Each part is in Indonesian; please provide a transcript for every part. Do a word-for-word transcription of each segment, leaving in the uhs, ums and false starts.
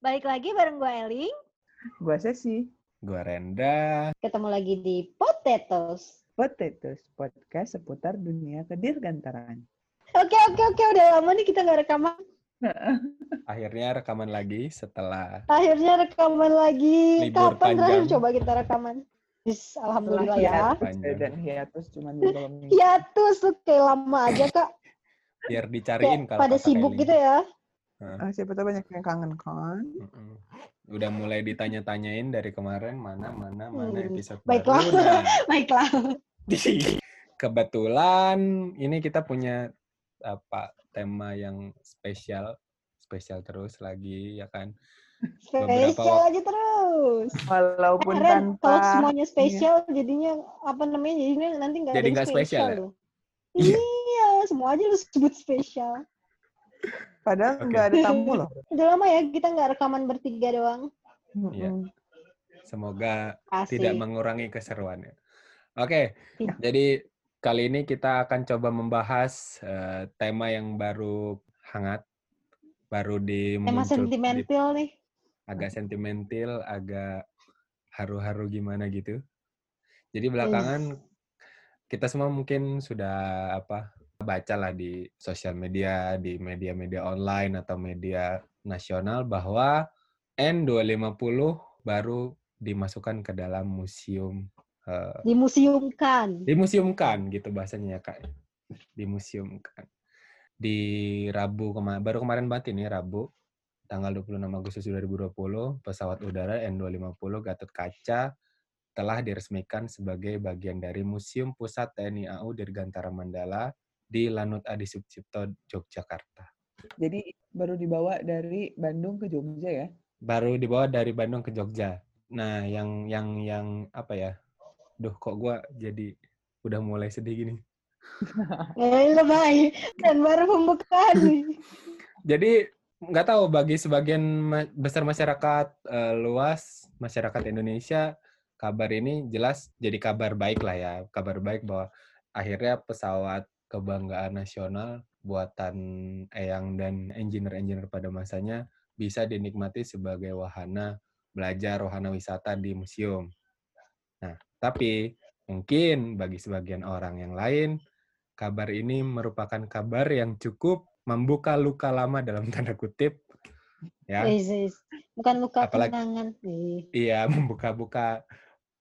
Balik lagi bareng gue Eling, gue Sesi, gue Rendra. Ketemu lagi di Potatoes. Potatoes, podcast seputar dunia kedirgantaraan. Oke, oke, oke. Udah lama nih kita nggak rekaman. Akhirnya rekaman lagi setelah... Akhirnya rekaman lagi. Libur Kapan terakhir coba kita rekaman? Yes, Alhamdulillah ya. Dan hiatus cuma beberapa minggu. Hiatus, tuh kayak lama aja, Kak. Biar dicariin kalau pada sibuk Eling. Gitu ya. Nah. Siapa tahu banyak yang kangen kan? Udah mulai ditanya-tanyain dari kemarin mana mana mana episode hmm. baru. Baiklah, baiklah. Kebetulan ini kita punya apa tema yang spesial, spesial terus lagi ya kan? Beberapa spesial wak- aja terus. Walaupun eh, Ren, tanpa. Kalau semuanya spesial, iya. jadinya apa namanya? Jadinya nanti nggak jadi nggak spesial. spesial ya? Iya, semua aja lu sebut spesial. Padahal nggak okay. ada tamu loh. Udah lama ya kita nggak rekaman bertiga doang. Iya. Semoga Asik. tidak mengurangi keseruannya. Oke, okay. ya. Jadi kali ini kita akan coba membahas uh, tema yang baru hangat, baru dimuncul. Tema sentimental di, nih. Agak sentimental, agak haru-haru gimana gitu. Jadi belakangan yes. kita semua mungkin sudah apa? bacalah di sosial media, di media-media online atau media nasional bahwa N dua lima nol baru dimasukkan ke dalam museum. Uh, dimuseumkan. Dimuseumkan gitu bahasanya ya Kak. Dimuseumkan. Di Rabu, kema- baru kemarin banget ini Rabu, tanggal dua puluh enam Agustus dua ribu dua puluh, pesawat udara N dua lima nol Gatotkaca telah diresmikan sebagai bagian dari Museum Pusat T N I A U Dirgantara Mandala di Lanud Adi Sucipto, Yogyakarta. Jadi baru dibawa dari Bandung ke Jogja ya? Baru dibawa dari Bandung ke Jogja. Nah, yang yang yang apa ya? Duh, kok gue jadi udah mulai sedih gini. Eh, lebay. Dan baru pembukaan nih. Jadi nggak tahu bagi sebagian besar masyarakat uh, luas, masyarakat Indonesia, kabar ini jelas jadi kabar baik lah ya. Kabar baik bahwa akhirnya pesawat kebanggaan nasional buatan Eyang dan engineer-engineer pada masanya bisa dinikmati sebagai wahana belajar, wahana wisata di museum. Nah, tapi mungkin bagi sebagian orang yang lain, kabar ini merupakan kabar yang cukup membuka luka lama dalam tanda kutip. Ya. Bukan luka Apalagi, kenangan. Iya, membuka-buka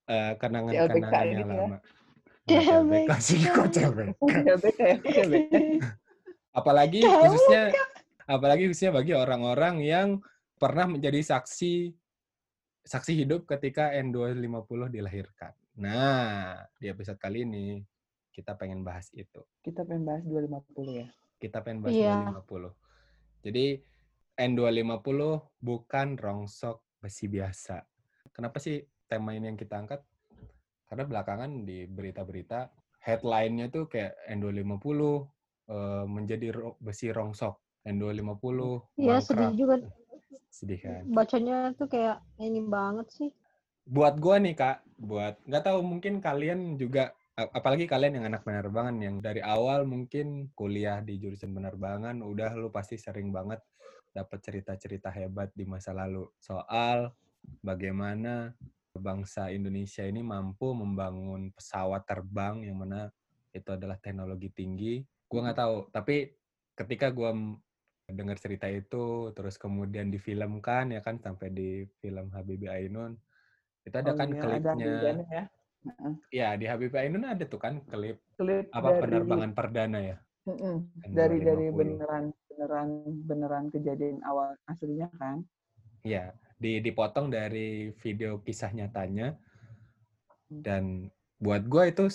uh, kenangan-kenangan yang lama. Ya. Apalagi khususnya apalagi khususnya bagi orang-orang yang pernah menjadi saksi saksi hidup ketika N dua lima nol dilahirkan. Nah, di episode kali ini kita pengen bahas itu. Kita pengen bahas dua lima nol ya. Kita pengen bahas yeah. dua lima nol. Jadi N dua lima nol bukan rongsok besi biasa. Kenapa sih tema ini yang kita angkat? Karena belakangan di berita-berita, headline-nya tuh kayak N dua lima nol uh, menjadi ro- besi rongsok. N dua lima nol, ya, mangkrak. Sedih juga. Sedih kan? Bacanya tuh kayak ini banget sih. Buat gua nih, Kak. Buat, nggak tahu mungkin kalian juga, apalagi kalian yang anak penerbangan, yang dari awal mungkin kuliah di jurusan penerbangan, udah lu pasti sering banget dapat cerita-cerita hebat di masa lalu. Soal bagaimana bangsa Indonesia ini mampu membangun pesawat terbang yang mana itu adalah teknologi tinggi. Gue nggak tahu, tapi ketika gue dengar cerita itu, terus kemudian difilmkan ya kan sampai di film Habibie Ainun, itu ada oh, kan ya, klipnya. Ada ya. ya di Habibie Ainun ada tuh kan klip, klip apa dari, penerbangan perdana ya. Dari dari beneran beneran beneran kejadian awal aslinya kan? Iya. Di dipotong dari video kisah nyatanya, dan buat gue itu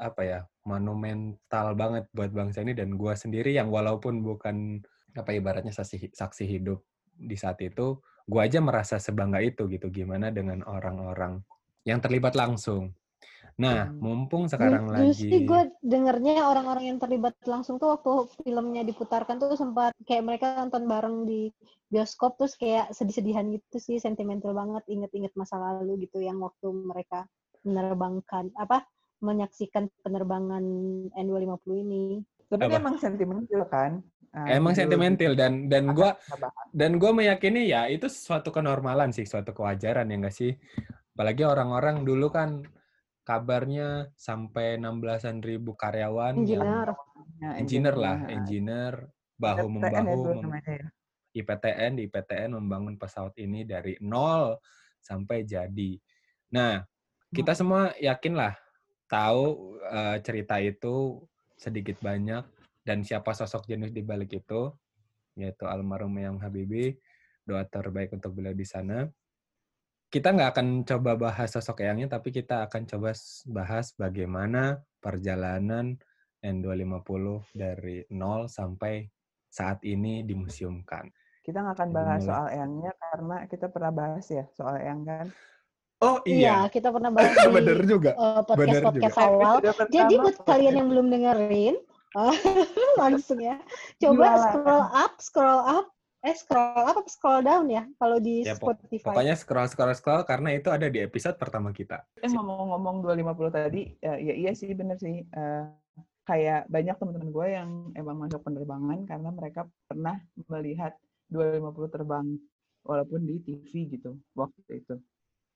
apa ya, monumental banget buat bangsa ini. Dan gue sendiri yang walaupun bukan apa ibaratnya saksi saksi hidup di saat itu, gue aja merasa sebangga itu gitu, gimana dengan orang-orang yang terlibat langsung. Nah, mumpung sekarang Just, lagi justru gue dengernya orang-orang yang terlibat langsung tuh waktu filmnya diputarkan tuh sempat kayak mereka nonton bareng di bioskop, terus kayak sedih-sedihan gitu sih, sentimental banget, inget-inget masa lalu gitu yang waktu mereka menerbangkan, apa, menyaksikan penerbangan N dua lima nol ini. Tapi memang sentimental kan? Emang sentimental dan dan gue dan gue meyakini ya itu suatu kenormalan sih, suatu kewajaran ya nggak sih? Apalagi orang-orang dulu kan kabarnya sampai enam belasan ribu karyawan, engineer, yang, engineer lah, engineer bahu membahu I P T N di I P T N membangun pesawat ini dari nol sampai jadi. Nah kita semua yakinlah tahu uh, cerita itu sedikit banyak. Dan siapa sosok jenius di balik itu, yaitu almarhum yang Habibie, doa terbaik untuk beliau di sana. Kita nggak akan coba bahas sosok eyangnya, tapi kita akan coba bahas bagaimana perjalanan N dua lima nol dari nol sampai saat ini dimuseumkan. Kita nggak akan bahas Dimulai. soal eyangnya karena kita pernah bahas ya soal eyang kan. Oh iya, ya, kita pernah bahas di Bener juga. Uh, podcast podcast Bener awal. Juga. Jadi buat kalian yang belum dengerin. Langsung ya, coba Jualan. scroll up, scroll up, eh scroll up, scroll down ya kalau di ya, Spotify. Pokoknya scroll, scroll, scroll karena itu ada di episode pertama kita. Eh ngomong-ngomong dua lima nol tadi, ya iya sih bener sih. Uh, kayak banyak teman-teman gue yang emang masuk penerbangan karena mereka pernah melihat dua lima nol terbang walaupun di T V gitu waktu itu.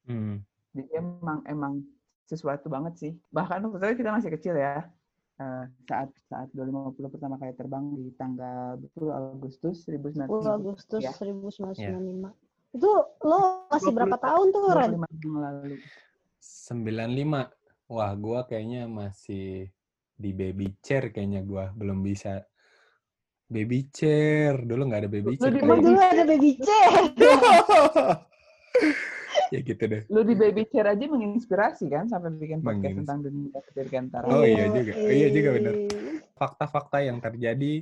Hmm. Jadi emang emang sesuatu banget sih. Bahkan waktu itu kita masih kecil ya. Uh, saat saat dua lima nol pertama kali terbang di tanggal sepuluh Agustus seribu sembilan ratus sembilan puluh lima. sepuluh Agustus ya. seribu sembilan ratus sembilan puluh lima. Yeah. Itu lo masih berapa tahun tuh, Ren? dua puluh lima tahun lalu. sembilan puluh lima. Wah, gua kayaknya masih di baby chair kayaknya gua belum bisa baby chair. Dulu nggak ada baby chair. Dulu, dulu ada baby chair. Ya gitu deh. Lu di baby chair aja menginspirasi kan sampai bikin podcast Mengins. tentang dunia kedirgantara. Oh iya juga. Oh, iya juga benar. Fakta-fakta yang terjadi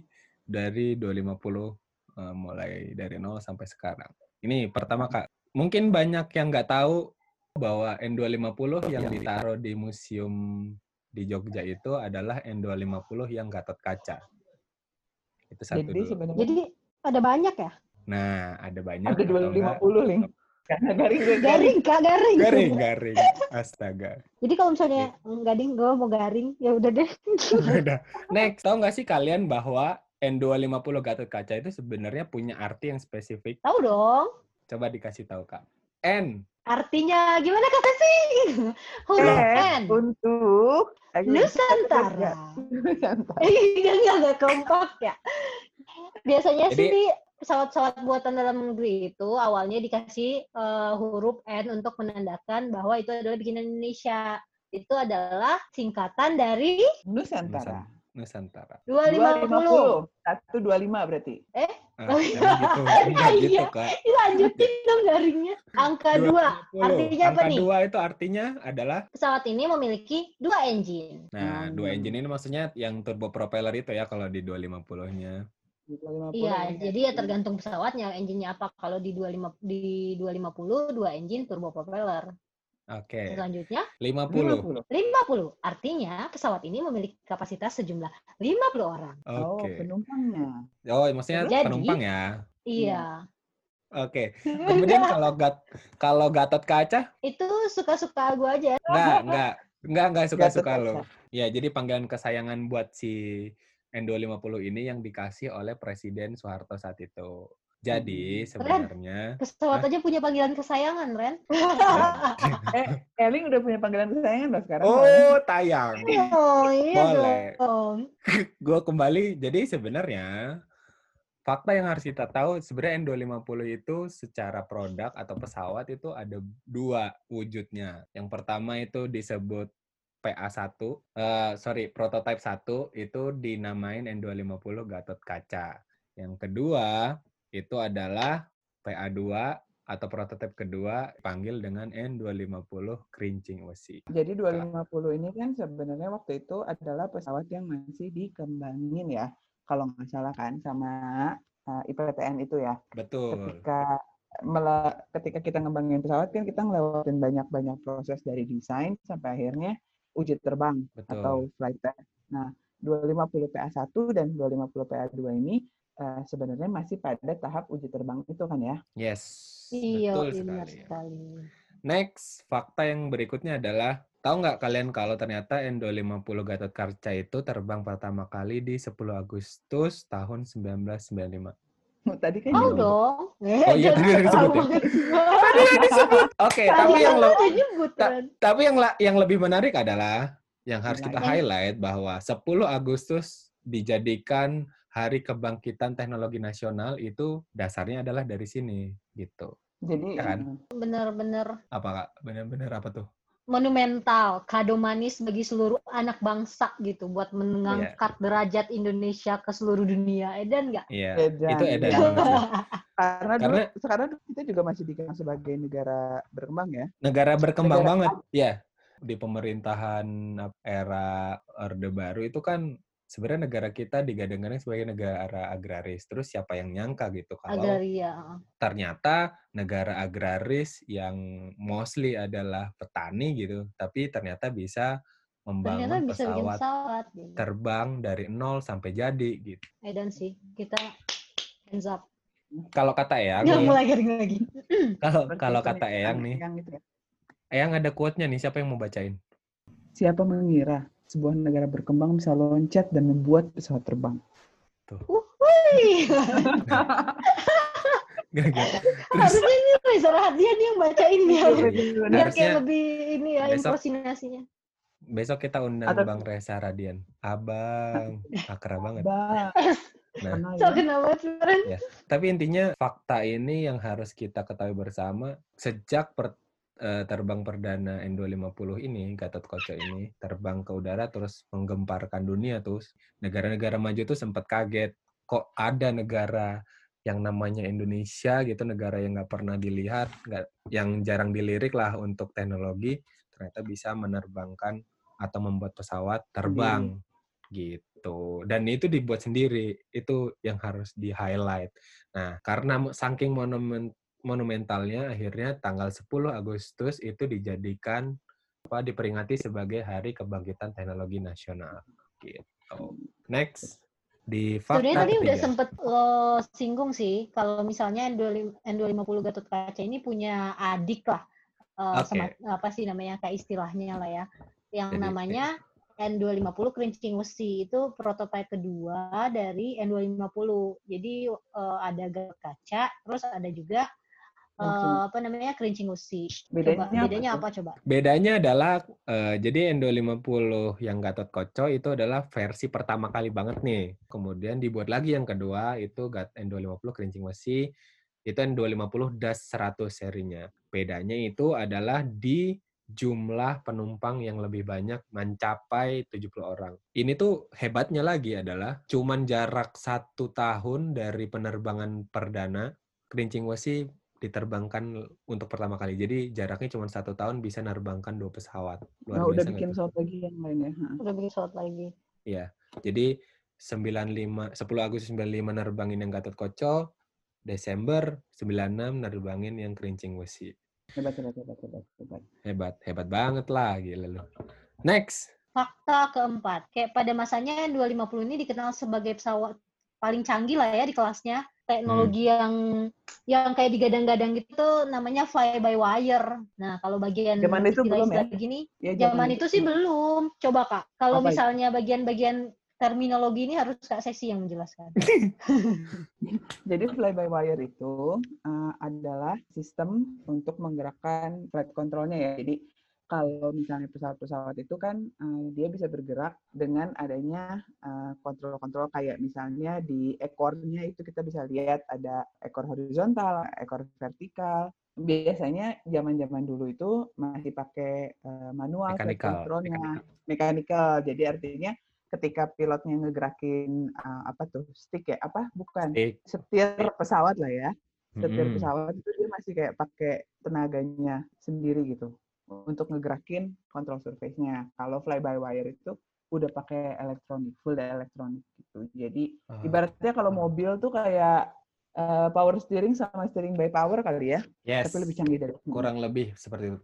dari dua lima nol uh, mulai dari nol sampai sekarang. Ini pertama Kak, mungkin banyak yang nggak tahu bahwa N dua lima nol yang ditaruh di museum di Jogja itu adalah N dua lima nol yang Gatotkaca. Itu satu. Jadi, dulu. Jadi ada banyak ya? Nah, ada banyak. Ada dua lima nol link. Karena garing, garing, garing, Kak, garing. Garing, garing. Astaga. Jadi kalau misalnya gading, gue mau garing, ya udah deh. Udah. Next, tahu nggak sih kalian bahwa N dua lima nol Gatotkaca itu sebenarnya punya arti yang spesifik? Tahu dong. Coba dikasih tahu, Kak. N. Artinya gimana kata sih? Huruf N. Untuk Nusantara. Nusantara. Enggak, enggak, enggak kompak ya. Biasanya Jadi, sih pesawat-pesawat buatan dalam negeri itu awalnya dikasih uh, huruf N untuk menandakan bahwa itu adalah bikinan Indonesia. Itu adalah singkatan dari Nusantara. Nusantara. dua lima nol. seratus dua puluh lima berarti. Eh? Ah, gitu. Gitu, Kak. Dilanjutin dong garingnya. Angka dua. Artinya apa nih? Angka dua itu artinya adalah pesawat ini memiliki dua engine. Nah, hmm. dua engine ini maksudnya yang turbopropeller itu ya kalau di dua lima nol-nya. Iya, jadi ya tergantung pesawatnya, engine-nya apa. Kalau di dua lima nol, dua engine turbopropeller. Oke. Okay. Selanjutnya? lima puluh. lima puluh. Artinya pesawat ini memiliki kapasitas sejumlah lima puluh orang. Okay. Oh, penumpangnya. Oh, maksudnya jadi, penumpang ya? Iya. Oke. Okay. Kemudian kalau gat, kalau Gatotkaca? Itu suka-suka gue aja. Enggak, enggak. Enggak, enggak suka-suka lo. Ya, jadi panggilan kesayangan buat si N dua lima nol ini yang dikasih oleh Presiden Soeharto saat itu. Jadi sebenarnya Ren, pesawat ah? aja punya panggilan kesayangan, Ren. eh, Eling udah punya panggilan kesayangan loh sekarang. Oh, kan? Tayang. Oh, iya boleh. Gue kembali, jadi sebenarnya fakta yang harus kita tahu, sebenarnya N dua lima nol itu secara produk atau pesawat itu ada dua wujudnya. Yang pertama itu disebut P A satu, uh, sorry, prototipe satu itu dinamain N dua lima nol Gatotkaca. Yang kedua itu adalah P A dua atau prototipe kedua panggil dengan N dua lima nol Krincing Wesi. Jadi dua lima nol ini kan sebenarnya waktu itu adalah pesawat yang masih dikembangin ya, kalau nggak salah kan sama uh, I P T N itu ya. Betul. Ketika mela- ketika kita ngembangin pesawat kan kita ngelewatin banyak-banyak proses dari desain sampai akhirnya uji terbang. Betul. Atau flight test. Nah, dua lima nol P A satu dan dua lima nol P A dua ini uh, sebenarnya masih pada tahap uji terbang itu kan ya? Yes. Iya, betul sekali. Sekali. Next, fakta yang berikutnya adalah Tahu nggak kalian kalau ternyata N dua lima nol Gatotkaca itu terbang pertama kali di sepuluh Agustus tahun seribu sembilan ratus sembilan puluh lima? Oh, tadi kan oh, dong. Oh iya, tadi yang disebut ya? Tadi yang disebut. Oke, okay, tapi yang lo, ta, tapi yang la, yang lebih menarik adalah yang harus kita highlight bahwa sepuluh Agustus dijadikan Hari Kebangkitan Teknologi Nasional itu dasarnya adalah dari sini gitu. Jadi kan? Bener-bener apa Kak? Bener-bener apa tuh? Monumental, kado manis bagi seluruh anak bangsa gitu, buat mengangkat yeah. derajat Indonesia ke seluruh dunia. Edan nggak? Iya, yeah. itu edan banget. Karena, Karena dulu, sekarang kita juga masih dikenal sebagai negara berkembang ya. Negara berkembang negara banget, ya. Di pemerintahan era Orde Baru itu kan sebenarnya negara kita digadang-gadang sebagai negara agraris. Terus siapa yang nyangka gitu kalau Agraria. ternyata negara agraris yang mostly adalah petani gitu, tapi ternyata bisa membangun ternyata bisa pesawat, pesawat gitu. Terbang dari nol sampai jadi gitu. I don't see. Kita hands up. Kalau kata Eyang nih, mulai garing lagi. Kalau kalau kata Eyang nih, Eyang ada quote-nya nih, siapa yang mau bacain? Siapa mengira sebuah negara berkembang bisa loncat dan membuat pesawat terbang. Tuh. Wuhui. Gak, gak. Harusnya ini istirahat dia nih yang bacain dia. Biar kayak lebih ini ya improvisasinya. Besok kita undang Atau... Bang Reza Radian. Abang, akrab banget. Abang. Nah, so, kenapa, ya. Tapi intinya fakta ini yang harus kita ketahui bersama sejak per terbang perdana N dua lima nol ini, Gatotkaca ini, terbang ke udara terus menggemparkan dunia tuh. Negara-negara maju tuh sempat kaget. Kok ada negara yang namanya Indonesia gitu, negara yang nggak pernah dilihat, nggak, yang jarang dilirik lah untuk teknologi, ternyata bisa menerbangkan atau membuat pesawat terbang. Hmm. Gitu. Dan itu dibuat sendiri. Itu yang harus di-highlight. Nah, karena saking monumen monumentalnya akhirnya tanggal sepuluh Agustus itu dijadikan apa diperingati sebagai Hari Kebangkitan Teknologi Nasional. Gitu. Next di fakta. Sebenarnya tadi udah sempet lo singgung sih kalau misalnya N dua lima nol Gatotkaca ini punya adik lah. Uh, okay. Sama, apa sih namanya kayak istilahnya lah ya. Yang Jadi, namanya N dua lima nol Krincing Wesi itu prototipe kedua dari N dua lima nol. Jadi uh, ada Gatotkaca, terus ada juga Uh, apa namanya Krincing Wesi. Bedanya, coba, bedanya apa, apa coba? Bedanya adalah uh, jadi N dua lima nol yang Gatotkaca itu adalah versi pertama kali banget nih. Kemudian dibuat lagi yang kedua itu N dua lima nol Krincing Wesi itu N dua lima nol seratus serinya. Bedanya itu adalah di jumlah penumpang yang lebih banyak mencapai tujuh puluh orang. Ini tuh hebatnya lagi adalah cuman jarak satu tahun dari penerbangan perdana Krincing Wesi diterbangkan untuk pertama kali. Jadi jaraknya cuma satu tahun bisa nerbangkan dua pesawat. Luar nah, biasa udah bikin pesawat lagi yang lainnya. Udah bikin pesawat lagi. Iya. Jadi sembilan puluh lima, sepuluh Agustus sembilan puluh lima nerbangin yang Gatotkaca, Desember sembilan puluh enam nerbangin yang Krincing Wesi. Hebat, hebat, hebat, hebat, hebat. Hebat, hebat banget lah, gila lu. Next. Fakta keempat. Kayak pada masanya N dua lima nol ini dikenal sebagai pesawat paling canggih lah ya di kelasnya. Teknologi hmm. yang yang kayak digadang-gadang gitu namanya fly by wire. Nah, kalau bagian zaman itu belum ya? Gini, ya zaman, zaman itu sih belum. Coba Kak, kalau misalnya itu? Bagian-bagian terminologi ini harus Kak Sesi yang menjelaskan. Jadi fly by wire itu uh, adalah sistem untuk menggerakkan flight controlnya ya. Jadi kalau misalnya pesawat-pesawat itu kan uh, dia bisa bergerak dengan adanya uh, kontrol-kontrol kayak misalnya di ekornya itu kita bisa lihat ada ekor horizontal, ekor vertikal. Biasanya zaman-zaman dulu itu masih pakai uh, manual kontrolnya, mekanikal. Jadi artinya ketika pilotnya ngegerakin uh, apa tuh stick ya apa bukan stick. Setir pesawat lah ya, setir mm-hmm. pesawat itu dia masih kayak pakai tenaganya sendiri gitu. Untuk ngegerakin kontrol surface-nya. Kalau fly-by-wire itu udah pakai elektronik, full elektronik gitu. Jadi uh, ibaratnya kalau mobil tuh kayak uh, power steering sama steering by power kali ya. Yes. Tapi lebih canggih dari itu. Kurang lebih seperti itu.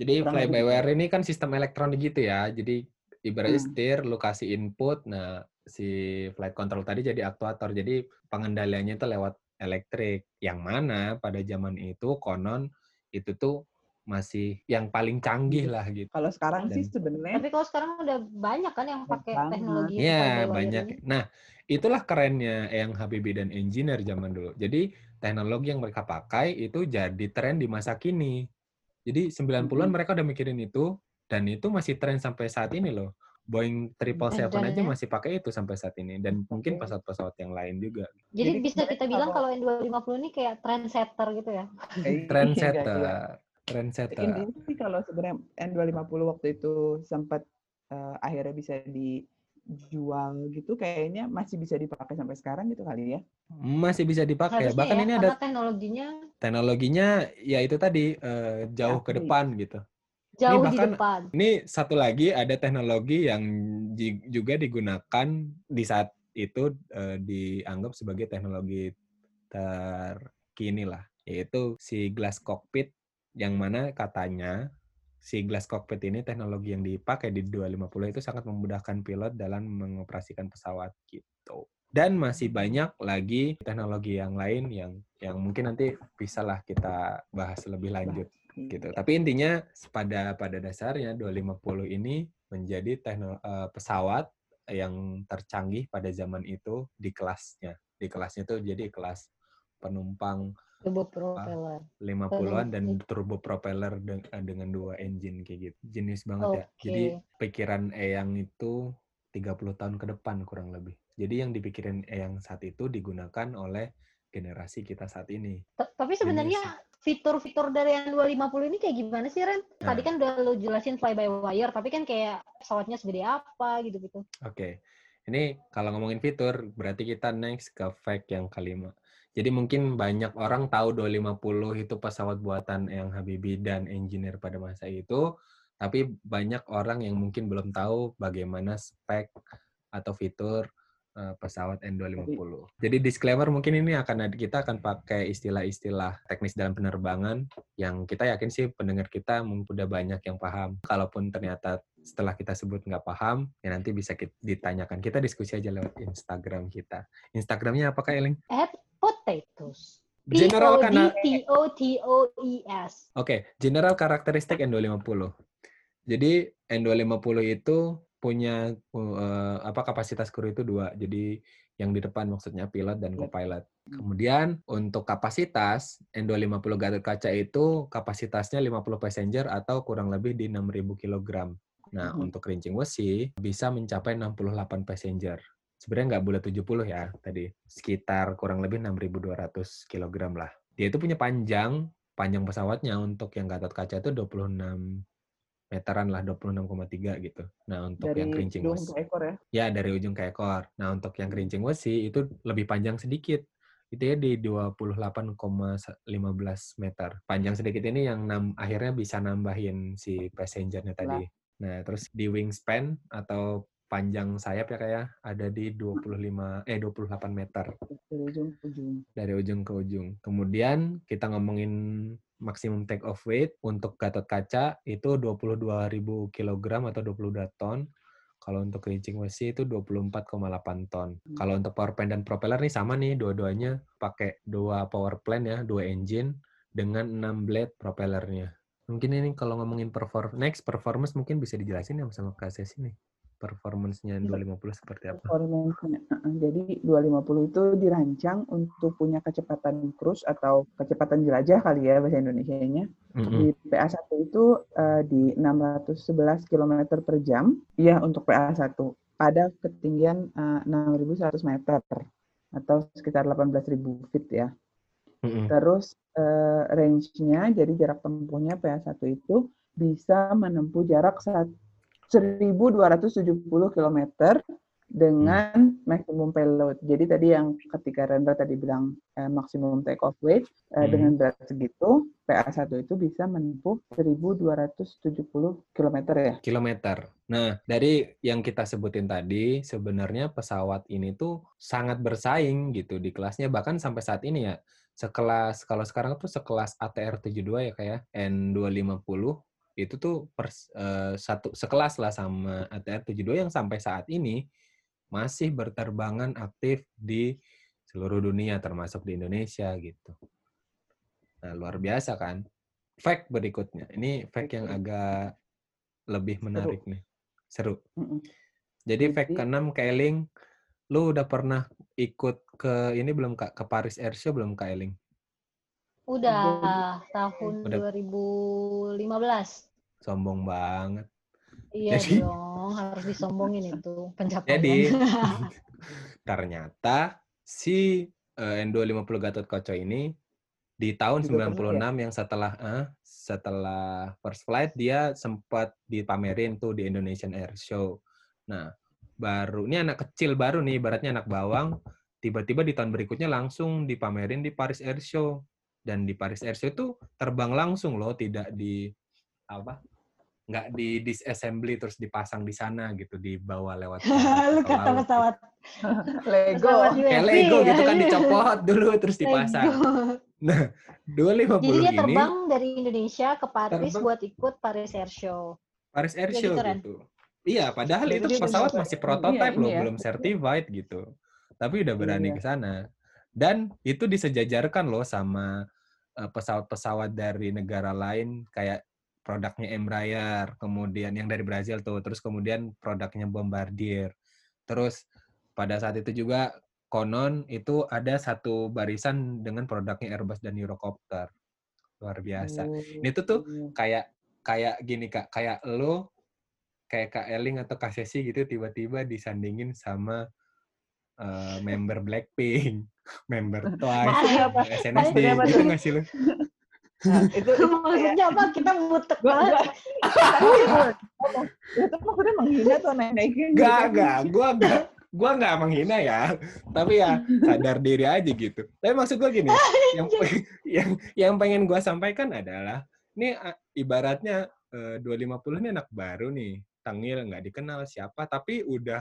Jadi fly-by-wire ini kan sistem elektronik gitu ya. Jadi ibaratnya hmm. steer, lu kasih input, nah si flight control tadi jadi aktuator. Jadi pengendaliannya itu lewat elektrik. Yang mana pada zaman itu konon itu tuh masih yang paling canggih lah gitu. Kalau sekarang Dan, sih sebenarnya. Tapi kalau sekarang udah banyak kan yang pakai teknologi. Iya, banyak. Ini. Nah, itulah kerennya yang Habibie dan engineer zaman dulu. Jadi, teknologi yang mereka pakai itu jadi tren di masa kini. Jadi, sembilan puluhan hmm. mereka udah mikirin itu, dan itu masih tren sampai saat ini loh. Boeing triple seven aja masih pakai itu sampai saat ini. Dan mungkin pesawat-pesawat yang lain juga. Jadi, Jadi bisa kita bilang kalau N dua lima nol ini kayak trendsetter gitu ya? Trendsetter. Trendsetter. Ini sih kalau sebenarnya N dua lima nol waktu itu sempat uh, akhirnya bisa dijual gitu, kayaknya masih bisa dipakai sampai sekarang gitu kali ya? Masih bisa dipakai. Harusnya Bahkan ya, ini ada teknologinya. Teknologinya ya itu tadi uh, jauh ya, ke depan gitu. Jauh ini bahkan, di depan. Ini satu lagi ada teknologi yang juga digunakan di saat itu eh, dianggap sebagai teknologi terkini lah, yaitu si glass cockpit, yang mana katanya si glass cockpit ini teknologi yang dipakai di dua lima nol itu sangat memudahkan pilot dalam mengoperasikan pesawat gitu. Dan masih banyak lagi teknologi yang lain yang yang mungkin nanti bisa lah kita bahas lebih lanjut. Gitu. Tapi intinya pada pada dasarnya dua lima nol ini menjadi teknolo- pesawat yang tercanggih pada zaman itu di kelasnya. Di kelasnya itu jadi kelas penumpang turbopropeller lima puluhan dan turbopropeller dengan dua engine kayak gitu. Jenis banget okay. ya. Jadi pikiran Eyang itu tiga puluh tahun ke depan kurang lebih. Jadi yang dipikirin Eyang saat itu digunakan oleh generasi kita saat ini. Tapi sebenarnya fitur-fitur dari N dua lima nol ini kayak gimana sih, Ren? Nah. Tadi kan udah lo jelasin fly-by-wire, tapi kan kayak pesawatnya segede apa, gitu-gitu. Oke. Okay. Ini kalau ngomongin fitur, berarti kita next ke fact yang kelima. Jadi mungkin banyak orang tahu dua lima nol itu pesawat buatan yang Habibie dan engineer pada masa itu, tapi banyak orang yang mungkin belum tahu bagaimana spek atau fitur pesawat N dua lima nol. Jadi disclaimer, mungkin ini akan kita akan pakai istilah-istilah teknis dalam penerbangan yang kita yakin sih pendengar kita udah banyak yang paham. Kalaupun ternyata setelah kita sebut nggak paham, ya nanti bisa kita ditanyakan. Kita diskusi aja lewat Instagram kita. Instagramnya apakah, Eling? Potatoes. General karakteristik P O D T O E S. Oke, general karakteristik N dua lima nol. Jadi N dua lima nol itu punya uh, apa kapasitas kru itu dua, jadi yang di depan maksudnya pilot dan co-pilot. Kemudian untuk kapasitas N dua lima nol Gatotkaca itu kapasitasnya lima puluh passenger atau kurang lebih di enam ribu kilogram. Nah, hmm. untuk Krincing Wesi bisa mencapai enam puluh delapan passenger. Sebenarnya nggak boleh tujuh puluh ya tadi, sekitar kurang lebih enam ribu dua ratus kilogram lah. Dia itu punya panjang, panjang pesawatnya untuk yang Gatotkaca itu dua puluh enam meteran lah, dua puluh enam koma tiga gitu. Nah, untuk dari yang Krincing Wesi. Dari ujung ke ekor ya? Ya, dari ujung ke ekor. Nah, untuk yang Krincing Wesi itu lebih panjang sedikit. Itu ya di dua puluh delapan koma satu lima meter. Panjang sedikit ini yang nam- akhirnya bisa nambahin si passengernya tadi. Nah, terus di wingspan atau panjang sayap ya kayak ada di dua puluh lima eh dua puluh delapan meter. Dari ujung ke ujung. Dari ujung ke ujung. Kemudian kita ngomongin maksimum take off weight untuk Gatotkaca itu dua puluh dua ribu kilogram atau dua puluh dua ton. Kalau untuk Krincing Wesi itu dua puluh empat koma delapan ton. Hmm. Kalau untuk power plant dan propeller nih sama nih, dua-duanya pakai dua power plant ya, dua engine dengan enam blade propellernya. Mungkin ini kalau ngomongin perform next performance mungkin bisa dijelasin ya sama Kak Sesi nih. Performance-nya dua lima nol seperti apa? Performance-nya, jadi dua lima nol itu dirancang untuk punya kecepatan cruise atau kecepatan jelajah kali ya bahasa Indonesianya. Mm-hmm. Di P A satu itu uh, di enam ratus sebelas kilometer per jam, ya untuk P A satu, pada ketinggian uh, enam ribu seratus meter atau sekitar delapan belas ribu feet ya. Mm-hmm. Terus uh, range-nya, jadi jarak tempuhnya P A satu itu bisa menempuh jarak saat seribu dua ratus tujuh puluh kilometer dengan hmm. maksimum payload. Jadi tadi yang ketika Rendra tadi bilang eh, maksimum take off weight eh, hmm. dengan berat segitu, P A satu itu bisa menempuh seribu dua ratus tujuh puluh kilometer ya. Kilometer. Nah, dari yang kita sebutin tadi, sebenarnya pesawat ini tuh sangat bersaing gitu di kelasnya, bahkan sampai saat ini ya. Sekelas kalau sekarang tuh sekelas A T R tujuh puluh dua ya kayak N dua lima nol. Itu tuh pers, uh, satu sekelas lah sama A T R tujuh puluh dua yang sampai saat ini masih berterbangan aktif di seluruh dunia termasuk di Indonesia gitu. Nah, luar biasa kan? fact berikutnya. Ini fact yang agak lebih menarik seru. nih. Seru. Mm-mm. Jadi fact keenam, Eling, lu udah pernah ikut ke ini belum Kak? Ke Paris Air Show belum Kak Eling? Udah, tahun udah. dua ribu lima belas. Sombong banget. Iya jadi, dong, harus disombongin itu pencapaian. Jadi, ternyata si uh, N dua lima nol Gatotkaca ini di tahun sembilan puluh enam ya? Yang setelah uh, setelah first flight dia sempat dipamerin tuh di Indonesian Airshow. Nah, baru ini anak kecil baru nih, ibaratnya anak bawang, tiba-tiba di tahun berikutnya langsung dipamerin di Paris Air Show. Dan di Paris Air Show itu terbang langsung loh, tidak di apa? Enggak di disassembly terus dipasang di sana gitu, dibawa lewat laut. pesawat Lego. Kayak Lego gitu kan dicopot dulu terus dipasang. Nah, dua ratus lima puluh ini. Jadi dia terbang ini, dari Indonesia ke Paris terbang, buat ikut Paris Air Show. Paris Air Show ya, gitu. Kan? Iya, padahal jadi itu pesawat juga masih prototipe iya, loh, iya. belum certified gitu. Tapi udah berani iya. ke sana. Dan itu disejajarkan loh sama uh, pesawat-pesawat dari negara lain kayak produknya Embraer, kemudian yang dari Brazil tuh, terus kemudian produknya Bombardier. Terus pada saat itu juga konon itu ada satu barisan dengan produknya Airbus dan Eurocopter. Luar biasa. Mm. Ini tuh tuh kayak kayak gini Kak, kayak lo kayak Kak Eling atau Kak Sesi gitu tiba-tiba disandingin sama Uh, member Blackpink, member Twice, S N S D, gitu nggak sih lu? Itu maksudnya apa? Kita mutek banget. Itu maksudnya menghina tuh naikin. Gak, gak. Gua gak, gua gak menghina ya. Tapi ya sadar diri aja gitu. Tapi maksud gua gini, yang yang yang pengen gua sampaikan adalah, ini ibaratnya uh, dua ratus lima puluh ini anak baru nih, tengil nggak dikenal siapa, tapi udah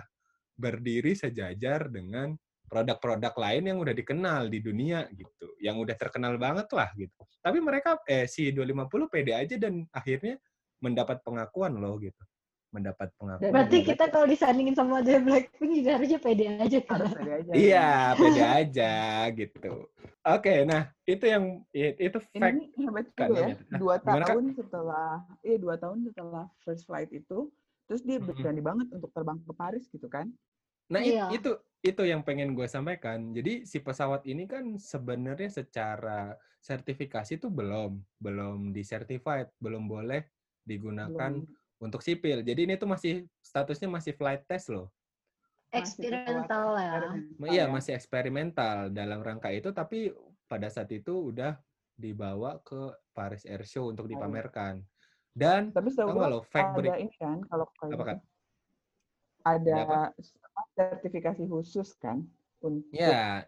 berdiri sejajar dengan produk-produk lain yang udah dikenal di dunia gitu, yang udah terkenal banget lah gitu. Tapi mereka eh si dua ratus lima puluh pede aja dan akhirnya mendapat pengakuan loh gitu. Mendapat pengakuan. Berarti gitu. Kita kalau disandingin sama The Blackpink juga harusnya pede aja kan. Pede aja. Iya, pede aja gitu. Oke, nah itu yang itu fact ini hebat juga ya. Dua nah, tahun kan? setelah iya dua tahun setelah first flight itu terus dia berani mm-hmm. banget untuk terbang ke Paris gitu kan? Nah iya. it, itu itu yang pengen gue sampaikan. Jadi si pesawat ini kan sebenarnya secara sertifikasi itu belum belum disertified, belum boleh digunakan belum. untuk sipil. Jadi ini tuh masih statusnya masih flight test loh. Eksperimental ya. Iya masih eksperimental dalam rangka itu, tapi pada saat itu udah dibawa ke Paris Air Show untuk dipamerkan. Dan tapi setahu gue ada break. ini kan kalau kayak ada sertifikasi khusus kan untuk ya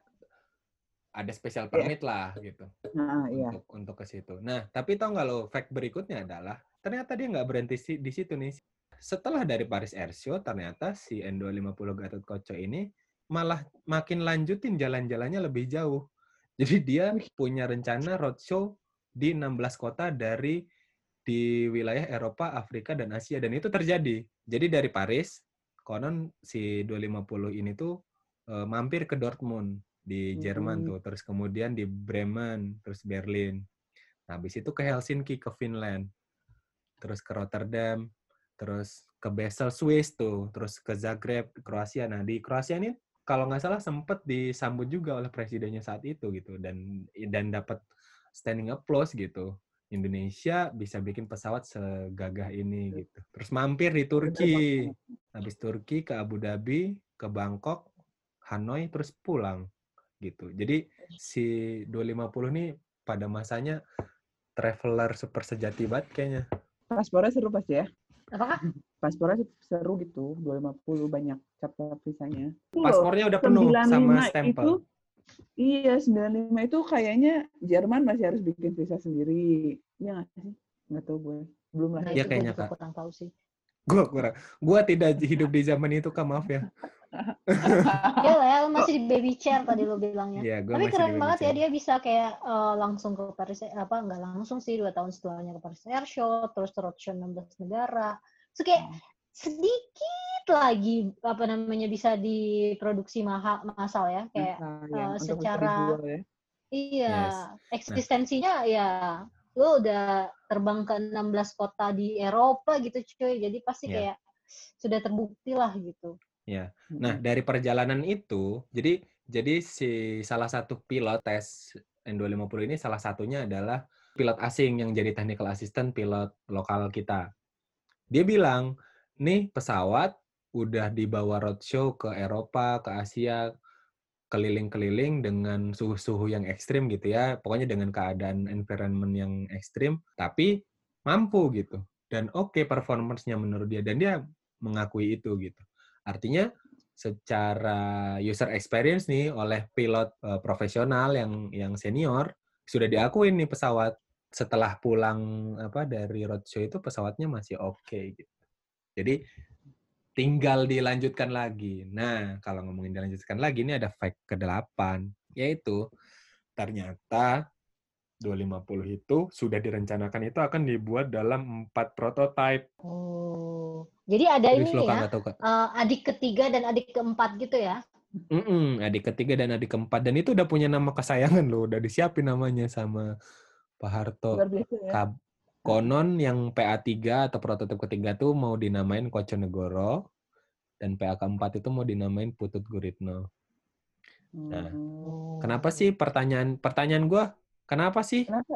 ada special permit ya. lah gitu nah, iya. untuk untuk ke situ. Nah tapi tau nggak lo fact berikutnya adalah ternyata dia nggak berhenti di situ nih. Setelah dari Paris Air Show ternyata si N dua lima nol Gatotkaca ini malah makin lanjutin jalan-jalannya lebih jauh. Jadi dia punya rencana roadshow di enam belas kota dari di wilayah Eropa, Afrika, dan Asia. Dan itu terjadi. Jadi dari Paris, konon si dua ratus lima puluh ini tuh e, mampir ke Dortmund di Jerman mm-hmm. tuh. Terus kemudian di Bremen, terus Berlin. Nah, habis itu ke Helsinki, ke Finland. Terus ke Rotterdam, terus ke Basel, Swiss tuh. Terus ke Zagreb, Kroasia. Nah, di Kroasia ini kalau nggak salah sempat disambut juga oleh presidennya saat itu gitu. Dan dan dapat standing applause gitu. Indonesia bisa bikin pesawat segagah ini gitu. Terus mampir di Turki. Habis Turki ke Abu Dhabi, ke Bangkok, Hanoi, terus pulang gitu. Jadi si dua ratus lima puluh ini pada masanya traveler super sejati banget kayaknya. Paspornya seru pasti ya? Apakah? Paspornya seru gitu, dua ratus lima puluh banyak cap visanya. Paspornya udah penuh sama stempel. Itu? Iya, sembilan puluh lima itu kayaknya Jerman masih harus bikin visa sendiri. Iya nggak sih? Nggak tahu gue. Belum lah. Iya kayaknya, Kak. Kurang tahu sih. Gue kurang. Gue tidak hidup di zaman itu, Kak. Maaf ya. Iya lah ya, masih di baby chair tadi lo bilangnya. Ya, tapi keren banget chair. Ya, dia bisa kayak uh, langsung ke Paris, apa, nggak langsung sih, dua tahun setelahnya ke Paris Air Show, terus roadshow enam belas negara. So, kayak sedikit lagi apa namanya bisa diproduksi maha, masal ya kayak nah, ya, uh, secara ya. iya yes. eksistensinya nah, ya lu udah terbang ke enam belas kota di Eropa gitu cuy, jadi pasti yeah. kayak sudah terbukti lah gitu. Ya, yeah. Nah dari perjalanan itu, jadi jadi si salah satu pilot tes N dua lima nol ini salah satunya adalah pilot asing yang jadi technical assistant pilot lokal kita. Dia bilang, nih pesawat udah dibawa roadshow ke Eropa, ke Asia, keliling-keliling dengan suhu-suhu yang ekstrim gitu ya, pokoknya dengan keadaan environment yang ekstrim, tapi mampu gitu. Dan oke okay, performance-nya menurut dia, dan dia mengakui itu gitu. Artinya secara user experience nih oleh pilot uh, profesional yang yang senior sudah diakuin nih pesawat. Setelah pulang apa dari roadshow itu pesawatnya masih oke okay, gitu. Jadi tinggal dilanjutkan lagi. Nah, kalau ngomongin dilanjutkan lagi, ini ada fact kedelapan, yaitu ternyata dua lima nol itu sudah direncanakan itu akan dibuat dalam empat prototipe. Oh, jadi ada ini ya, uh, adik ketiga dan adik keempat gitu ya? Mm-mm, adik ketiga dan adik keempat. Dan itu udah punya nama kesayangan loh, udah disiapin namanya sama Pak Harto. Luar biasa ya. Kab- Konon yang P A tiga atau prototipe ketiga tuh mau dinamain Koconegoro, dan P A keempat itu mau dinamain Putut Guritno. Nah, hmm. kenapa sih pertanyaan pertanyaan gue? Kenapa sih kenapa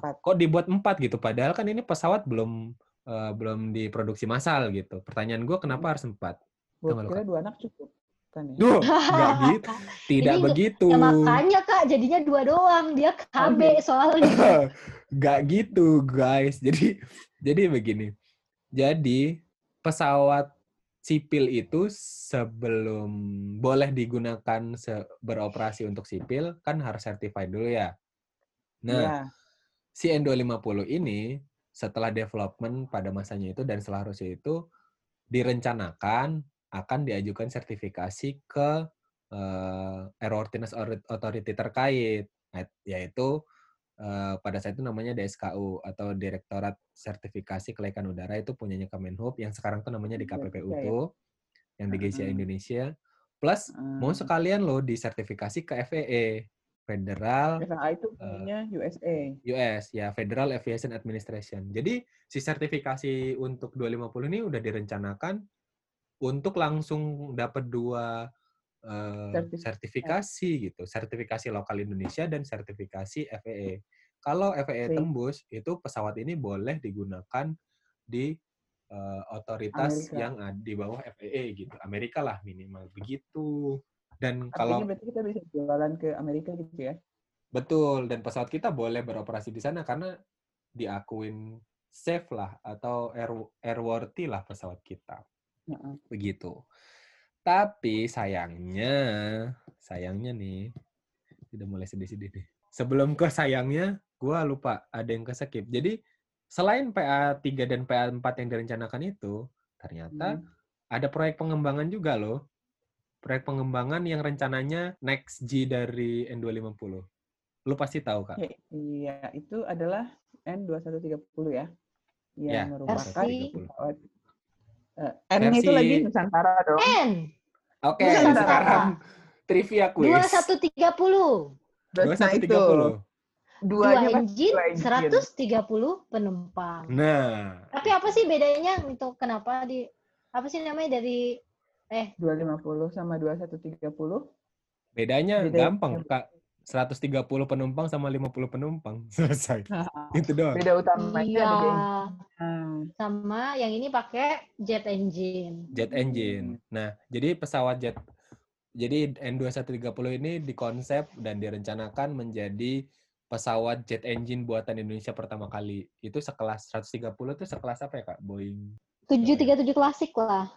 uh, kok dibuat empat gitu? Padahal kan ini pesawat belum uh, belum diproduksi massal gitu. Pertanyaan gue kenapa harus empat? Gue kira dua anak cukup. Duh, nggak gitu. Tidak ini, begitu. Ya makanya Kak, jadinya dua doang. Dia K B soalnya. Nggak gitu, guys. Jadi jadi begini. Jadi, pesawat sipil itu sebelum boleh digunakan se- beroperasi untuk sipil, kan harus certified dulu ya. Nah, ya. Si N dua lima nol ini, setelah development pada masanya itu dan seharusnya itu, direncanakan akan diajukan sertifikasi ke uh, Airworthiness Authority terkait, yaitu uh, pada saat itu namanya D S K U atau Direktorat Sertifikasi Kelaikan Udara, itu punyanya Kemenhub, yang sekarang tuh namanya di K P P U tuh, yang di G C I Indonesia. Plus mau sekalian loh disertifikasi ke F A A, Federal F A A itu punya uh, U S A. U S ya, Federal Aviation Administration. Jadi si sertifikasi untuk dua lima nol ini udah direncanakan untuk langsung dapat dua uh, sertifikasi. sertifikasi gitu, sertifikasi lokal Indonesia dan sertifikasi F A A. Kalau F A A si. tembus, itu pesawat ini boleh digunakan di uh, otoritas Amerika yang di bawah F A A gitu, Amerika lah minimal begitu. Dan artinya kalau berarti kita bisa jualan ke Amerika gitu ya? Betul, dan pesawat kita boleh beroperasi di sana karena diakuin safe lah atau air, airworthy lah pesawat kita. Begitu. Tapi sayangnya, sayangnya nih, udah mulai sedih-sedih deh. Sebelum ke sayangnya, gue lupa ada yang keskip. Jadi selain P A tiga dan P A empat yang direncanakan itu, ternyata hmm. ada proyek pengembangan juga loh. Proyek pengembangan yang rencananya Next G dari N dua lima nol. Lu pasti tahu, Kak. Iya, itu adalah N dua satu tiga nol ya. Yang ya, merupakan Uh, N versi... itu lagi Nusantara dong. N. Oke, okay, sekarang trivia quiz. dua satu tiga nol. Nah itu. Dua engine, seratus tiga puluh penumpang. Nah. Tapi apa sih bedanya itu, kenapa di apa sih namanya dari eh dua lima nol sama dua satu tiga nol? Bedanya, bedanya gampang, Kak. seratus tiga puluh penumpang sama lima puluh penumpang. Selesai. Itu doang. Beda utamanya. Iya. Hmm. Sama yang ini pakai jet engine. Jet engine. Nah, jadi pesawat jet, jadi N dua satu tiga nol ini dikonsep dan direncanakan menjadi pesawat jet engine buatan Indonesia pertama kali. Itu sekelas seratus tiga puluh itu sekelas apa ya, Kak? Boeing tujuh tiga tujuh klasik lah.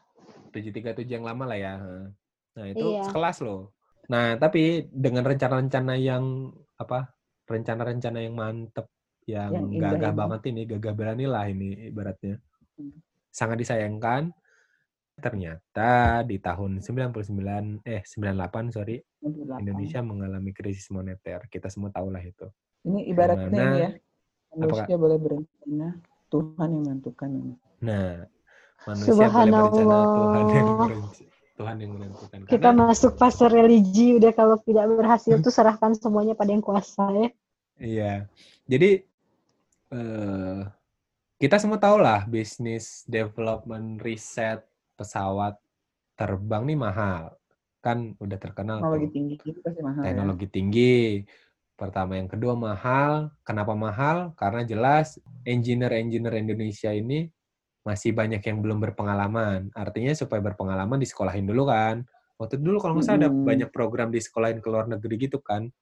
tujuh tiga tujuh yang lama lah ya. Nah, itu iya. sekelas loh. Nah, tapi dengan rencana-rencana yang apa? Rencana-rencana yang mantep, yang, yang gagah banget ini, gagah beranilah ini ibaratnya. Sangat disayangkan, ternyata di tahun sembilan puluh sembilan eh sembilan puluh delapan sorry, sembilan puluh delapan. Indonesia mengalami krisis moneter. Kita semua tahulah itu. Ini ibaratnya Dimana, ya, manusia boleh berencana, Tuhan yang menentukan. Nah, manusia boleh berencana, Tuhan yang berencana. Tuhan yang menentukan. Karena kita masuk pasar religi udah, kalau tidak berhasil tuh serahkan semuanya pada yang kuasa ya. Iya. Jadi uh, kita semua tahu lah bisnis development riset pesawat terbang nih mahal. Kan udah terkenal teknologi tuh. Tinggi itu pasti mahal. Teknologi ya? Tinggi. Pertama, yang kedua mahal. Kenapa mahal? Karena jelas engineer-engineer Indonesia ini masih banyak yang belum berpengalaman. Artinya supaya berpengalaman disekolahin dulu kan. Waktu dulu kalau nggak salah mm-hmm. ada banyak program disekolahin ke luar negeri gitu kan.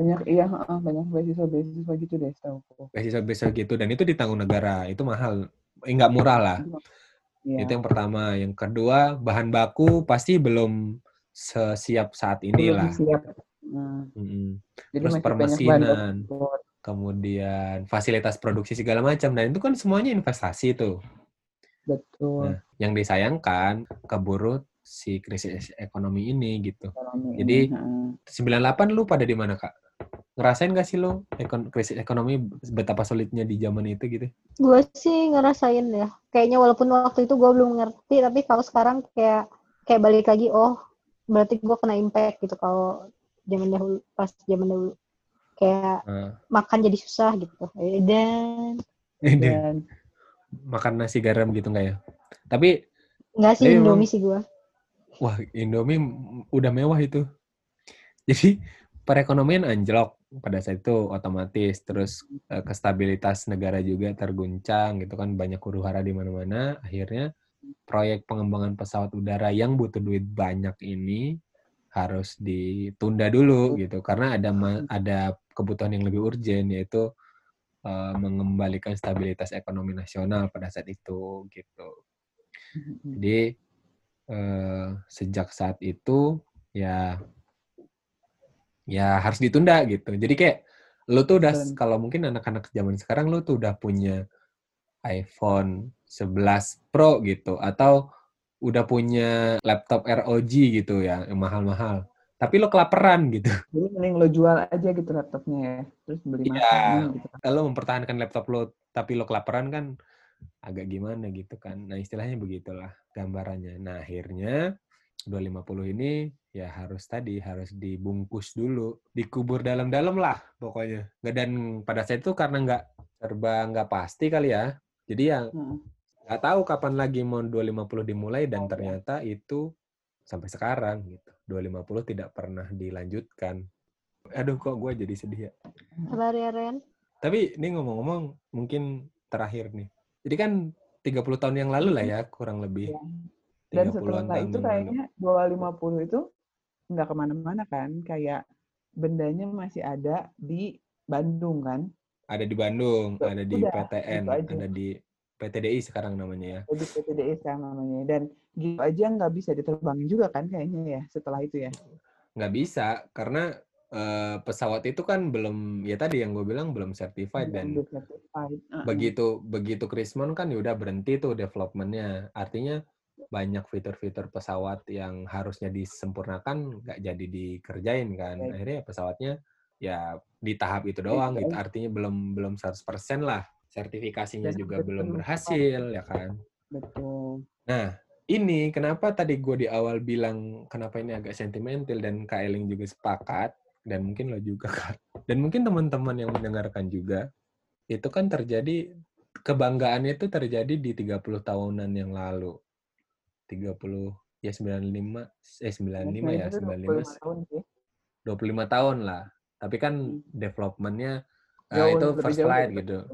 Banyak iya, banyak beasiswa-beasiswa gitu deh tahu. Beasiswa-beasiswa gitu dan itu ditanggung negara. Itu mahal. Nggak murah lah. Yeah. Itu yang pertama. Yang kedua, bahan baku pasti belum sesiap saat inilah. Belum siap. Nah. Mm-hmm. Jadi terus permesinan, kemudian fasilitas produksi segala macam, dan itu kan semuanya investasi tuh. Betul. Nah, yang disayangkan keburu si krisis ekonomi ini gitu. Ekonomi Jadi ini, nah. sembilan puluh delapan lu pada di mana kak? Ngerasain gak sih lu ekon- krisis ekonomi betapa sulitnya di zaman itu gitu? Gue sih ngerasain ya. Kayaknya walaupun waktu itu gue belum ngerti, tapi kalau sekarang kayak kayak balik lagi, oh berarti gue kena impact gitu kalau zaman dahulu, pas zaman dahulu kayak uh. makan jadi susah gitu, dan, dan makan nasi garam gitu nggak ya? Tapi nggak sih Indomie emang, sih gua. Wah Indomie udah mewah itu. Jadi perekonomian anjlok pada saat itu otomatis, terus kestabilitas negara juga terguncang gitu kan, banyak huru-hara di mana-mana. Akhirnya proyek pengembangan pesawat udara yang butuh duit banyak ini harus ditunda dulu gitu karena ada ma- ada kebutuhan yang lebih urgen, yaitu uh, mengembalikan stabilitas ekonomi nasional pada saat itu gitu. Jadi uh, sejak saat itu ya ya harus ditunda gitu. Jadi kayak lo tuh udah Dan. kalau mungkin anak-anak zaman sekarang lo tuh udah punya iPhone sebelas Pro gitu atau udah punya laptop R O G gitu ya, yang mahal-mahal. Tapi lo kelaperan gitu. Jadi mending lo jual aja gitu laptopnya ya, terus beli makan. Iya, gitu. Kalau mempertahankan laptop lo tapi lo kelaperan kan agak gimana gitu kan. Nah istilahnya begitulah gambarannya. Nah akhirnya dua ratus lima puluh ini ya harus tadi, harus dibungkus dulu. Dikubur dalam-dalam lah pokoknya. Dan pada saat itu karena nggak serba nggak pasti kali ya. Jadi yang... Hmm. Nggak tahu kapan lagi mau dua ratus lima puluh dimulai dan ternyata itu sampai sekarang gitu. dua ratus lima puluh tidak pernah dilanjutkan. Aduh kok gue jadi sedih ya. Sabar ya Ren. Tapi ini ngomong-ngomong mungkin terakhir nih. Jadi kan tiga puluh tahun yang lalu lah ya kurang lebih. Dan setelah itu kayaknya dua ratus lima puluh itu nggak kemana-mana kan. Kayak bendanya masih ada di Bandung kan. Ada di Bandung, so, ada di udah, P T N, ada di... P T D I sekarang namanya ya. Jadi P T D I sekarang namanya. Dan gitu aja nggak bisa diterbangin juga kan kayaknya ya setelah itu ya. Nggak bisa karena uh, pesawat itu kan belum, ya tadi yang gue bilang belum certified belum dan certified. Uh-huh. begitu begitu Krismon kan ya udah berhenti tuh developmentnya. Artinya banyak fitur-fitur pesawat yang harusnya disempurnakan nggak jadi dikerjain kan. Right. Akhirnya pesawatnya ya di tahap itu doang right. gitu. Artinya belum belum seratus persen lah. Sertifikasinya dan juga betul, belum berhasil, ya kan? Betul. Nah, ini kenapa tadi gue di awal bilang kenapa ini agak sentimental dan Kak Eling juga sepakat, dan mungkin lo juga, Kak. Dan mungkin teman-teman yang mendengarkan juga, itu kan terjadi, kebanggaannya itu terjadi di tiga puluh tahunan yang lalu. tiga puluh, ya sembilan puluh lima, eh sembilan puluh lima ya, sembilan puluh lima. dua puluh lima tahun lah. Tapi kan hmm. development-nya Nah, jauh, itu first flight gitu.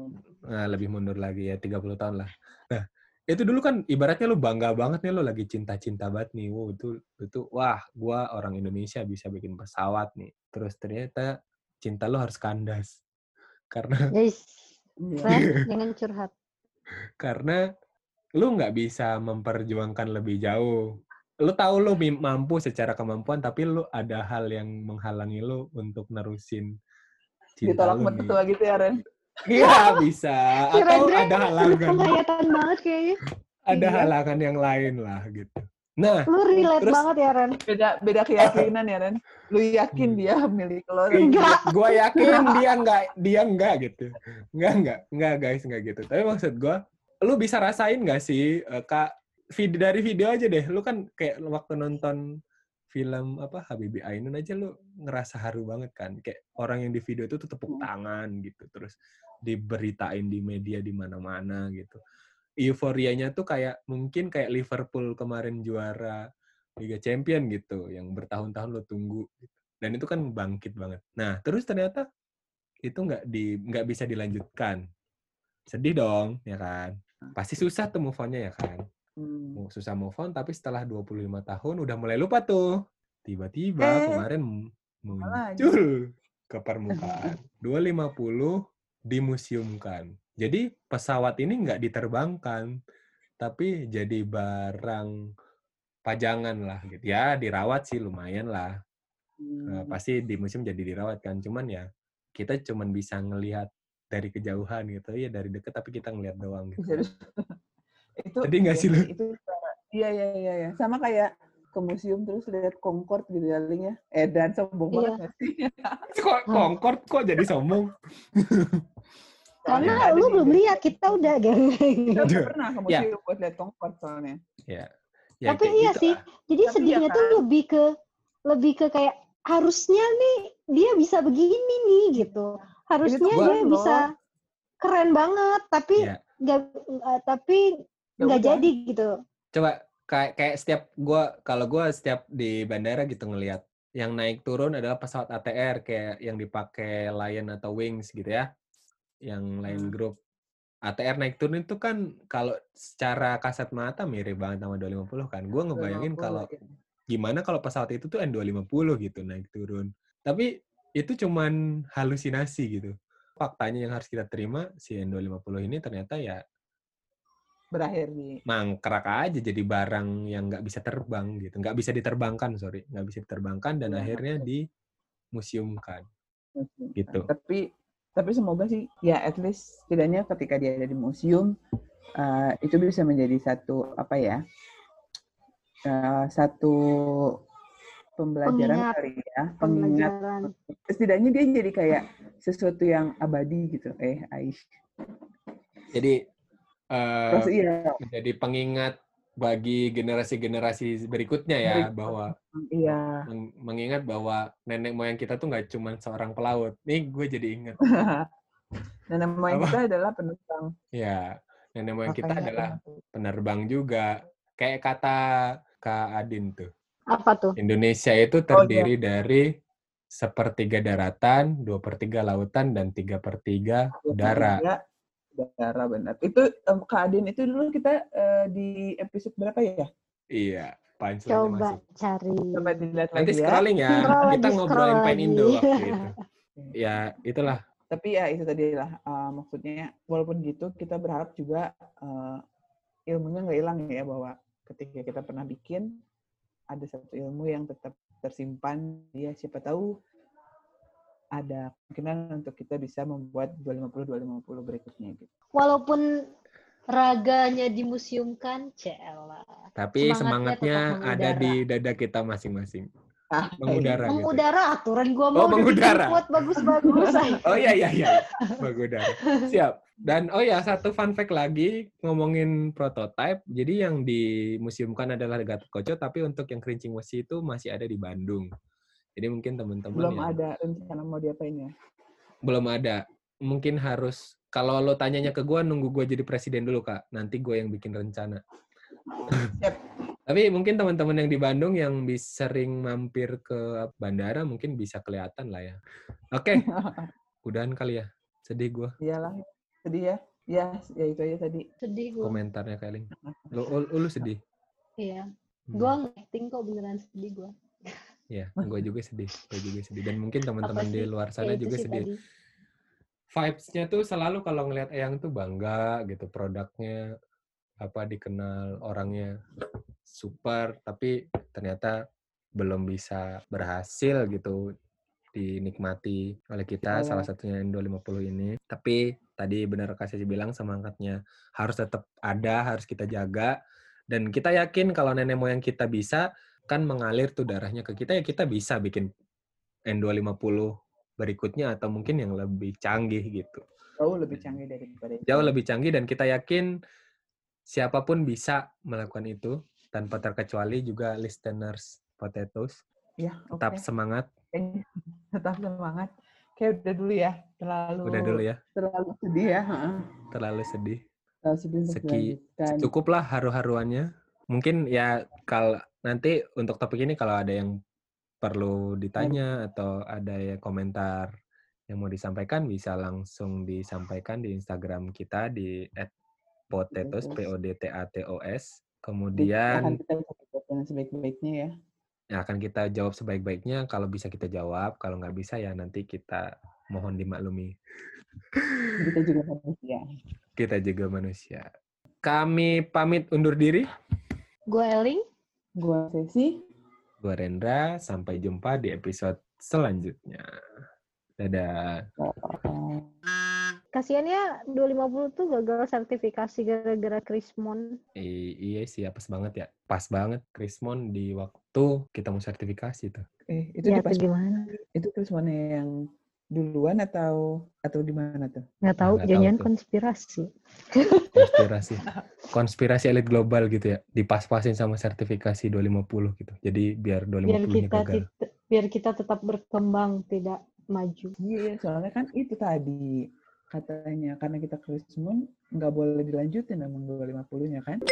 Nah, lebih mundur lagi ya, tiga puluh tahun lah. Nah, itu dulu kan ibaratnya lu bangga banget nih, lu lagi cinta-cinta banget nih. Wow, itu, itu, wah, gua orang Indonesia bisa bikin pesawat nih. Terus ternyata cinta lu harus kandas. Karena... Yes. Nah, jangan curhat. Karena lu nggak bisa memperjuangkan lebih jauh. Lu tahu lu mampu secara kemampuan, tapi lu ada hal yang menghalangi lu untuk nerusin cinta ditolak mertua gitu ya Ren? Iya bisa. Atau ada halangan. Penghayatan banget kayaknya. Ada halangan yang lain lah gitu. Nah, lu relate terus, banget ya Ren. Beda beda keyakinan ya Ren. Lu yakin dia milik lo? Enggak. Gua yakin dia enggak, dia enggak gitu. Enggak enggak enggak guys enggak gitu. Tapi maksud gua, lu bisa rasain nggak sih Kak? Dari video aja deh. Lu kan kayak waktu nonton film apa Habibie Ainun aja lu ngerasa haru banget kan, kayak orang yang di video itu tuh tepuk tangan gitu, terus diberitain di media di mana-mana gitu. Euforianya tuh kayak mungkin kayak Liverpool kemarin juara Liga Champion gitu, yang bertahun-tahun lo tunggu gitu. Dan itu kan bangkit banget. Nah terus ternyata itu nggak di nggak bisa dilanjutkan, sedih dong ya kan, pasti susah tuh move on-nya ya kan. Hmm. Susah move on, tapi setelah dua puluh lima tahun udah mulai lupa tuh. Tiba-tiba eh. kemarin muncul ke permukaan. dua ratus lima puluh dimuseumkan. Jadi pesawat ini nggak diterbangkan, tapi jadi barang pajangan lah gitu. Ya dirawat sih lumayan lah. Hmm. Pasti di museum jadi dirawat kan. Cuman ya kita cuman bisa ngelihat dari kejauhan gitu. Ya dari dekat tapi kita ngelihat doang gitu. Itu tadi nggak sih lu? Itu iya iya iya ya. Sama kayak ke museum terus lihat Concord gitu ya, Ling ya. Eh dan sombong banget sih. Kok Concord kok jadi sombong? Karena lu belum lihat, kita udah geng. Kita udah pernah ke museum ya. Buat lihat Concord soalnya. Iya. Ya, tapi iya gitu, sih. Ah. Jadi tapi sedihnya ya, tuh kan? lebih ke lebih ke kayak harusnya nih dia bisa begini nih gitu. Harusnya gitu, dia bisa loh. Keren banget, tapi ya. Nggak, uh, tapi nggak jadi gitu. Coba kayak kayak setiap gue kalau gue setiap di bandara gitu ngelihat yang naik turun adalah pesawat A T R kayak yang dipakai Lion atau Wings gitu ya, yang Lion Group. A T R naik turun itu kan kalau secara kasat mata mirip banget sama dua ratus lima puluh kan. Gue ngebayangin kalau gimana kalau pesawat itu tuh N dua ratus lima puluh gitu naik turun. Tapi itu cuman halusinasi gitu. Faktanya yang harus kita terima si N dua ratus lima puluh ini ternyata ya berakhir nih mangkrak aja jadi barang yang nggak bisa terbang gitu, nggak bisa diterbangkan sorry nggak bisa diterbangkan dan ya, akhirnya ya. dimuseumkan gitu. Tapi tapi semoga sih ya at least setidaknya ketika dia ada di museum uh, itu bisa menjadi satu apa ya uh, satu pembelajaran pengingat. Kali ya, pengingat. Setidaknya dia jadi kayak sesuatu yang abadi gitu, eh Aish. Jadi uh, terus, iya. menjadi pengingat bagi generasi-generasi berikutnya ya, Berikut. bahwa iya. meng- mengingat bahwa nenek moyang kita tuh nggak cuma seorang pelaut. Nih gue jadi ingat. Nenek moyang apa? Kita adalah penerbang. Ya, nenek moyang kita adalah penerbang juga. Kayak kata Kak Adin tuh. Apa tuh? Indonesia itu terdiri oh, iya. dari sepertiga daratan, dua per tiga lautan, dan tiga per tiga udara. Udara, benar. Itu, um, Kak Adin, itu dulu kita uh, di episode berapa ya? Iya. Coba masih. Cari. Coba dilihat lagi. Nanti scrolling ya. Scroll kita ngobrolin Pen Indo waktu itu. Ya, itulah. Tapi ya itu tadi lah. Uh, maksudnya, walaupun gitu, kita berharap juga uh, ilmunya nggak hilang ya, bahwa ketika kita pernah bikin, ada satu ilmu yang tetap tersimpan, ya siapa tahu ada kemungkinan untuk kita bisa membuat dua ratus lima puluh dua ratus lima puluh berikutnya gitu. Walaupun raganya dimuseumkan, cela. Tapi semangatnya, semangatnya ada di dada kita masing-masing. Ah, mengudara. Mengudara gitu. Aturan gua mau oh, buat bagus-bagus. Oh iya iya iya. Mengudara. Siap. Dan oh ya satu fun fact lagi ngomongin prototype. Jadi yang dimuseumkan adalah Gatotkaca, tapi untuk yang Krincing Wesi itu masih ada di Bandung. Jadi mungkin teman-teman belum yang, ada rencana mau diapain ya? Belum ada. Mungkin harus kalau lo tanyanya ke gue nunggu gue jadi presiden dulu Kak. Nanti gue yang bikin rencana. Siap. Tapi mungkin teman-teman yang di Bandung yang sering mampir ke bandara mungkin bisa kelihatan lah ya. Oke. Okay. Udahan kali ya. Sedih gue. Iyalah. Sedih ya? Ya, ya itu aja tadi. Sedih gue. Komentarnya Kak Eling. Lu, lu, lu sedih? Iya. Hmm. Gue nge-acting kok beneran sedih gue. Iya, gue juga sedih. Gue juga sedih. Dan mungkin teman-teman di luar sana ya, juga sedih. Tadi. Vibes-nya tuh selalu kalau ngelihat Eyang tuh bangga gitu. Produknya apa dikenal orangnya super. Tapi ternyata belum bisa berhasil gitu. Dinikmati oleh kita. Oh. Salah satunya N dua ratus lima puluh ini. Tapi tadi benar Kak Sesi bilang semangatnya harus tetap ada, harus kita jaga. Dan kita yakin kalau nenek moyang kita bisa, kan mengalir tuh darahnya ke kita, ya kita bisa bikin N dua ratus lima puluh berikutnya atau mungkin yang lebih canggih gitu. Jauh lebih canggih daripada itu. Jauh lebih canggih dan kita yakin siapapun bisa melakukan itu tanpa terkecuali juga listeners Potatoes. Ya, okay. Tetap semangat. Tetap semangat. Kayak udah dulu ya, terlalu udah dulu ya. Terlalu sedih ya. Terlalu sedih. Terlalu sedih Seki, cukuplah haru-haruannya. Mungkin ya kalau nanti untuk topik ini kalau ada yang perlu ditanya atau ada ya komentar yang mau disampaikan bisa langsung disampaikan di Instagram kita di @potatoes P O D T A T O S. Kemudian kita akan sebaik-baiknya ya. Ya, akan kita jawab sebaik-baiknya. Kalau bisa kita jawab, kalau nggak bisa ya nanti kita mohon dimaklumi. Kita juga manusia. Kita juga manusia. Kami pamit undur diri. Gua Eling, gua Sesi, gua Rendra. Sampai jumpa di episode selanjutnya. Dadah. Kasihan ya dua ratus lima puluh tuh gagal sertifikasi gara-gara Krismon. I- iya sih, pas banget ya. Pas banget Krismon di waktu kita mau sertifikasi tuh. Eh, itu ya, pas gimana? Itu Krismon yang duluan atau atau di mana tuh? Nggak tahu, nah, jangan konspirasi. Konspirasi. Konspirasi elit global gitu ya. Dipas-pasin sama sertifikasi dua ratus lima puluh gitu. Jadi biar dua ratus lima puluh-nya gagal. Tit- biar kita tetap berkembang, tidak maju. Iya, soalnya kan itu tadi katanya karena kita Krismon nggak boleh dilanjutin sama dua ratus lima puluh-nya kan.